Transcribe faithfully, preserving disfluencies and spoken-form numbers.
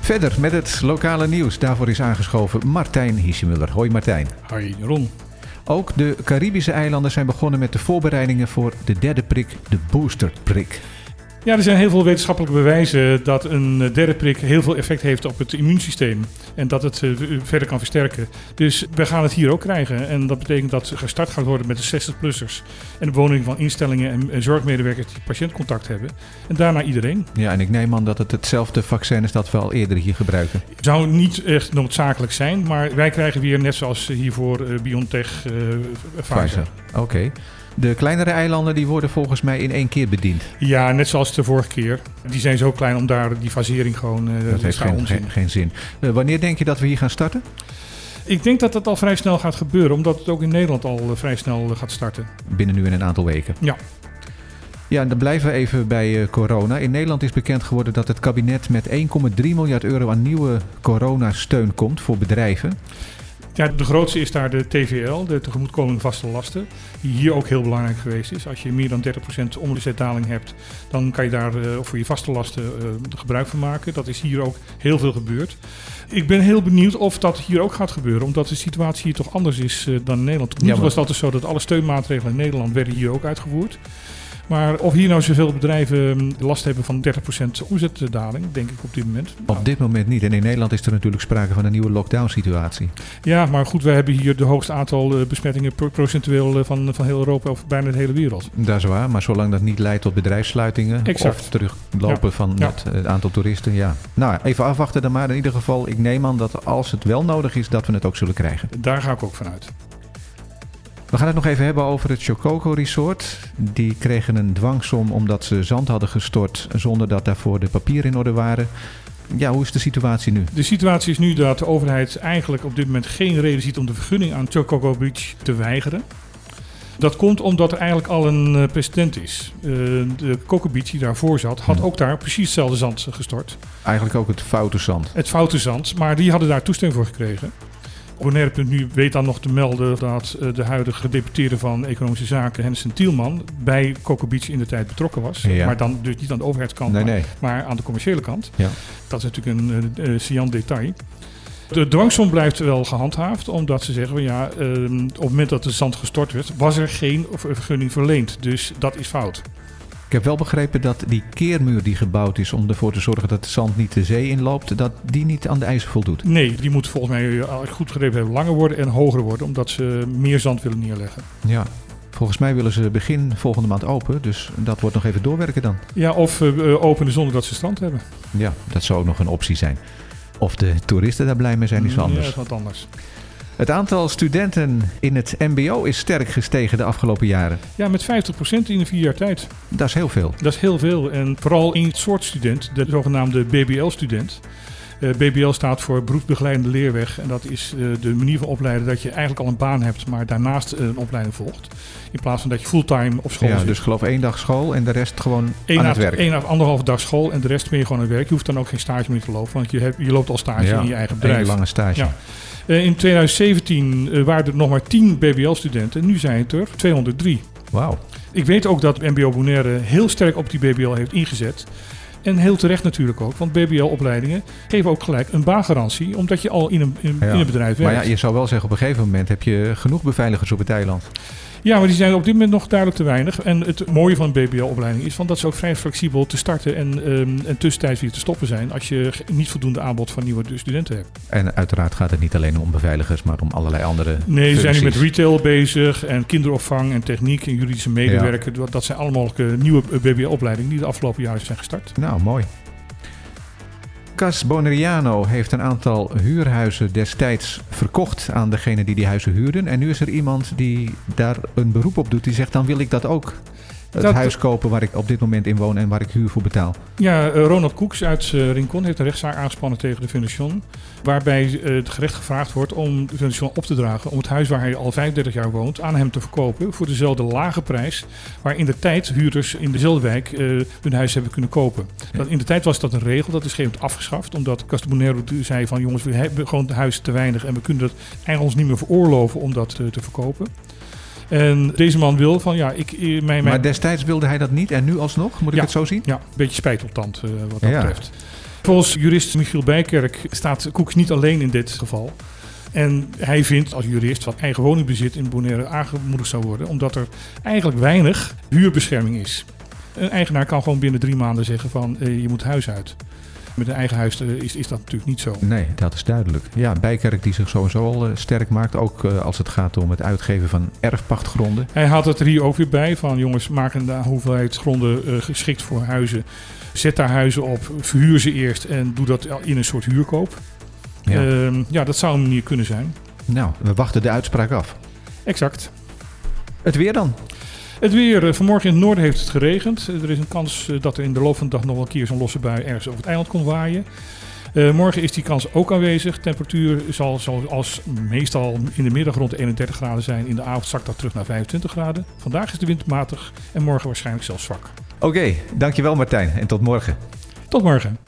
Verder met het lokale nieuws. Daarvoor is aangeschoven Martijn Hiesemuller. Hoi Martijn. Hoi Ron. Ook de Caribische eilanden zijn begonnen met de voorbereidingen voor de derde prik, de boosterprik. Ja, er zijn heel veel wetenschappelijke bewijzen dat een derde prik heel veel effect heeft op het immuunsysteem. En dat het verder kan versterken. Dus we gaan het hier ook krijgen. En dat betekent dat gestart gaat worden met de zestig-plussers. En de bewoning van instellingen en zorgmedewerkers die patiëntcontact hebben. En daarna iedereen. Ja, en ik neem aan dat het hetzelfde vaccin is dat we al eerder hier gebruiken. Het zou niet echt noodzakelijk zijn. Maar wij krijgen weer, net zoals hiervoor, BioNTech uh, Pfizer. Pfizer. Oké. Okay. De kleinere eilanden die worden volgens mij in één keer bediend. Ja, net zoals de vorige keer. Die zijn zo klein om daar die fasering gewoon... Uh, dat heeft geen, geen, geen zin. Uh, wanneer denk je dat we hier gaan starten? Ik denk dat dat al vrij snel gaat gebeuren. Omdat het ook in Nederland al uh, vrij snel uh, gaat starten. Binnen nu in een aantal weken? Ja. Ja, en dan blijven we even bij uh, corona. In Nederland is bekend geworden dat het kabinet met één komma drie miljard euro aan nieuwe coronasteun komt voor bedrijven. Ja, de grootste is daar de T V L, de tegemoetkoming vaste lasten, die hier ook heel belangrijk geweest is. Als je meer dan dertig procent omzetdaling hebt, dan kan je daar uh, voor je vaste lasten uh, gebruik van maken. Dat is hier ook heel veel gebeurd. Ik ben heel benieuwd of dat hier ook gaat gebeuren, omdat de situatie hier toch anders is uh, dan in Nederland. Toen ja, maar... was dat dus zo dat alle steunmaatregelen in Nederland werden hier ook uitgevoerd. Maar of hier nou zoveel bedrijven last hebben van dertig procent omzetdaling, denk ik op dit moment. Nou. Op dit moment niet. En in Nederland is er natuurlijk sprake van een nieuwe lockdown-situatie. Ja, maar goed, we hebben hier de hoogste aantal besmettingen procentueel van, van heel Europa of bijna de hele wereld. Dat is waar, maar zolang dat niet leidt tot bedrijfssluitingen exact. Of teruglopen ja. van ja. Het, het aantal toeristen, ja. Nou, even afwachten dan maar. In ieder geval, ik neem aan dat als het wel nodig is, dat we het ook zullen krijgen. Daar ga ik ook vanuit. We gaan het nog even hebben over het Chococo Resort. Die kregen een dwangsom omdat ze zand hadden gestort zonder dat daarvoor de papieren in orde waren. Ja, hoe is de situatie nu? De situatie is nu dat de overheid eigenlijk op dit moment geen reden ziet om de vergunning aan Chogogo Beach te weigeren. Dat komt omdat er eigenlijk al een precedent is. Uh, de Cocobeach die daarvoor zat, had ook daar precies hetzelfde zand gestort. Eigenlijk ook het foute zand. Het foute zand, maar die hadden daar toestemming voor gekregen. Bonaire punt nu weet dan nog te melden dat de huidige gedeputeerde van Economische Zaken, Hensen Tielman, bij Cocobeach in de tijd betrokken was. Ja. Maar dan dus niet aan de overheidskant, nee, maar, nee. maar aan de commerciële kant. Ja. Dat is natuurlijk een uh, saillant detail. De dwangsom blijft wel gehandhaafd, omdat ze zeggen, ja, uh, op het moment dat het zand gestort werd, was er geen vergunning verleend. Dus dat is fout. Ik heb wel begrepen dat die keermuur die gebouwd is om ervoor te zorgen dat het zand niet de zee inloopt, dat die niet aan de eisen voldoet. Nee, die moet volgens mij, als ik goed begrepen heb, langer worden en hoger worden, omdat ze meer zand willen neerleggen. Ja, volgens mij willen ze begin volgende maand open, dus dat wordt nog even doorwerken dan. Ja, of uh, openen zonder dat ze strand hebben. Ja, dat zou ook nog een optie zijn. Of de toeristen daar blij mee zijn, is anders. Ja, dat is wat anders. Het aantal studenten in het M B O is sterk gestegen de afgelopen jaren. Ja, met vijftig procent in vier jaar tijd. Dat is heel veel. Dat is heel veel. En vooral één soort student, de zogenaamde B B L-student. Uh, B B L staat voor beroepsbegeleidende leerweg. En dat is uh, de manier van opleiden dat je eigenlijk al een baan hebt, maar daarnaast uh, een opleiding volgt. In plaats van dat je fulltime op school ja, zit. Dus geloof één dag school en de rest gewoon Eén aan af, het werk. Eén of anderhalve dag school en de rest ben je gewoon aan het werk. Je hoeft dan ook geen stage meer te lopen, want je, hebt, je loopt al stage ja, in je eigen bedrijf. Een lange stage. Ja. In twintig zeventien waren er nog maar tien B B L-studenten. Nu zijn het er tweehonderddrie. Wauw. Ik weet ook dat M B O Bonaire heel sterk op die B B L heeft ingezet. En heel terecht natuurlijk ook. Want B B L-opleidingen geven ook gelijk een baangarantie. Omdat je al in een, in, ja. in een bedrijf werkt. Maar ja, je zou wel zeggen op een gegeven moment heb je genoeg beveiligers op het eiland. Ja, maar die zijn op dit moment nog duidelijk te weinig. En het mooie van een B B L-opleiding is van dat ze ook vrij flexibel te starten en, um, en tussentijds weer te stoppen zijn als je niet voldoende aanbod van nieuwe studenten hebt. En uiteraard gaat het niet alleen om beveiligers, maar om allerlei andere nee, functies. Ze zijn nu met retail bezig en kinderopvang en techniek en juridische medewerker. Ja. Dat zijn allemaal nieuwe B B L-opleidingen die de afgelopen jaren zijn gestart. Nou, mooi. Cas Boneriano heeft een aantal huurhuizen destijds verkocht aan degene die die huizen huurden. En nu is er iemand die daar een beroep op doet. Die zegt, dan wil ik dat ook. Het dat... huis kopen waar ik op dit moment in woon en waar ik huur voor betaal. Ja, Ronald Koeks uit uh, Rincon heeft een rechtszaak aangespannen tegen de Fondation. Waarbij uh, het gerecht gevraagd wordt om de Fondation op te dragen. Om het huis waar hij al vijfendertig jaar woont aan hem te verkopen. Voor dezelfde lage prijs. Waar in de tijd huurders in dezelfde wijk uh, hun huis hebben kunnen kopen. Dat, in de tijd was dat een regel. Dat is geen afgeschaft. Omdat Cas Bonero zei van jongens we hebben gewoon het huis te weinig. En we kunnen dat eigenlijk ons niet meer veroorloven om dat uh, te verkopen. En deze man wil van, ja, ik... Mijn, mijn... Maar destijds wilde hij dat niet en nu alsnog? Moet ik ja, het zo zien? Ja, een beetje spijt op tand uh, wat dat ja. betreft. Volgens jurist Michiel Bijkerk staat Koeks niet alleen in dit geval. En hij vindt als jurist dat eigen woningbezit in Bonaire aangemoedigd zou worden, omdat er eigenlijk weinig huurbescherming is. Een eigenaar kan gewoon binnen drie maanden zeggen van eh, je moet huis uit. Met een eigen huis is, is dat natuurlijk niet zo. Nee, dat is duidelijk. Ja, Bijkerk die zich sowieso al uh, sterk maakt, ook uh, als het gaat om het uitgeven van erfpachtgronden. Hij haalt het er hier ook weer bij van jongens, maak een hoeveelheid gronden uh, geschikt voor huizen. Zet daar huizen op, verhuur ze eerst en doe dat in een soort huurkoop. Ja, uh, ja dat zou een manier kunnen zijn. Nou, we wachten de uitspraak af. Exact. Het weer dan? Het weer. Vanmorgen in het noorden heeft het geregend. Er is een kans dat er in de loop van de dag nog wel een keer zo'n losse bui ergens over het eiland kon waaien. Uh, morgen is die kans ook aanwezig. Temperatuur zal zoals meestal in de middag rond de eenendertig graden zijn. In de avond zakt dat terug naar vijfentwintig graden. Vandaag is de wind matig en morgen waarschijnlijk zelfs zwak. Oké, okay, dankjewel Martijn en tot morgen. Tot morgen.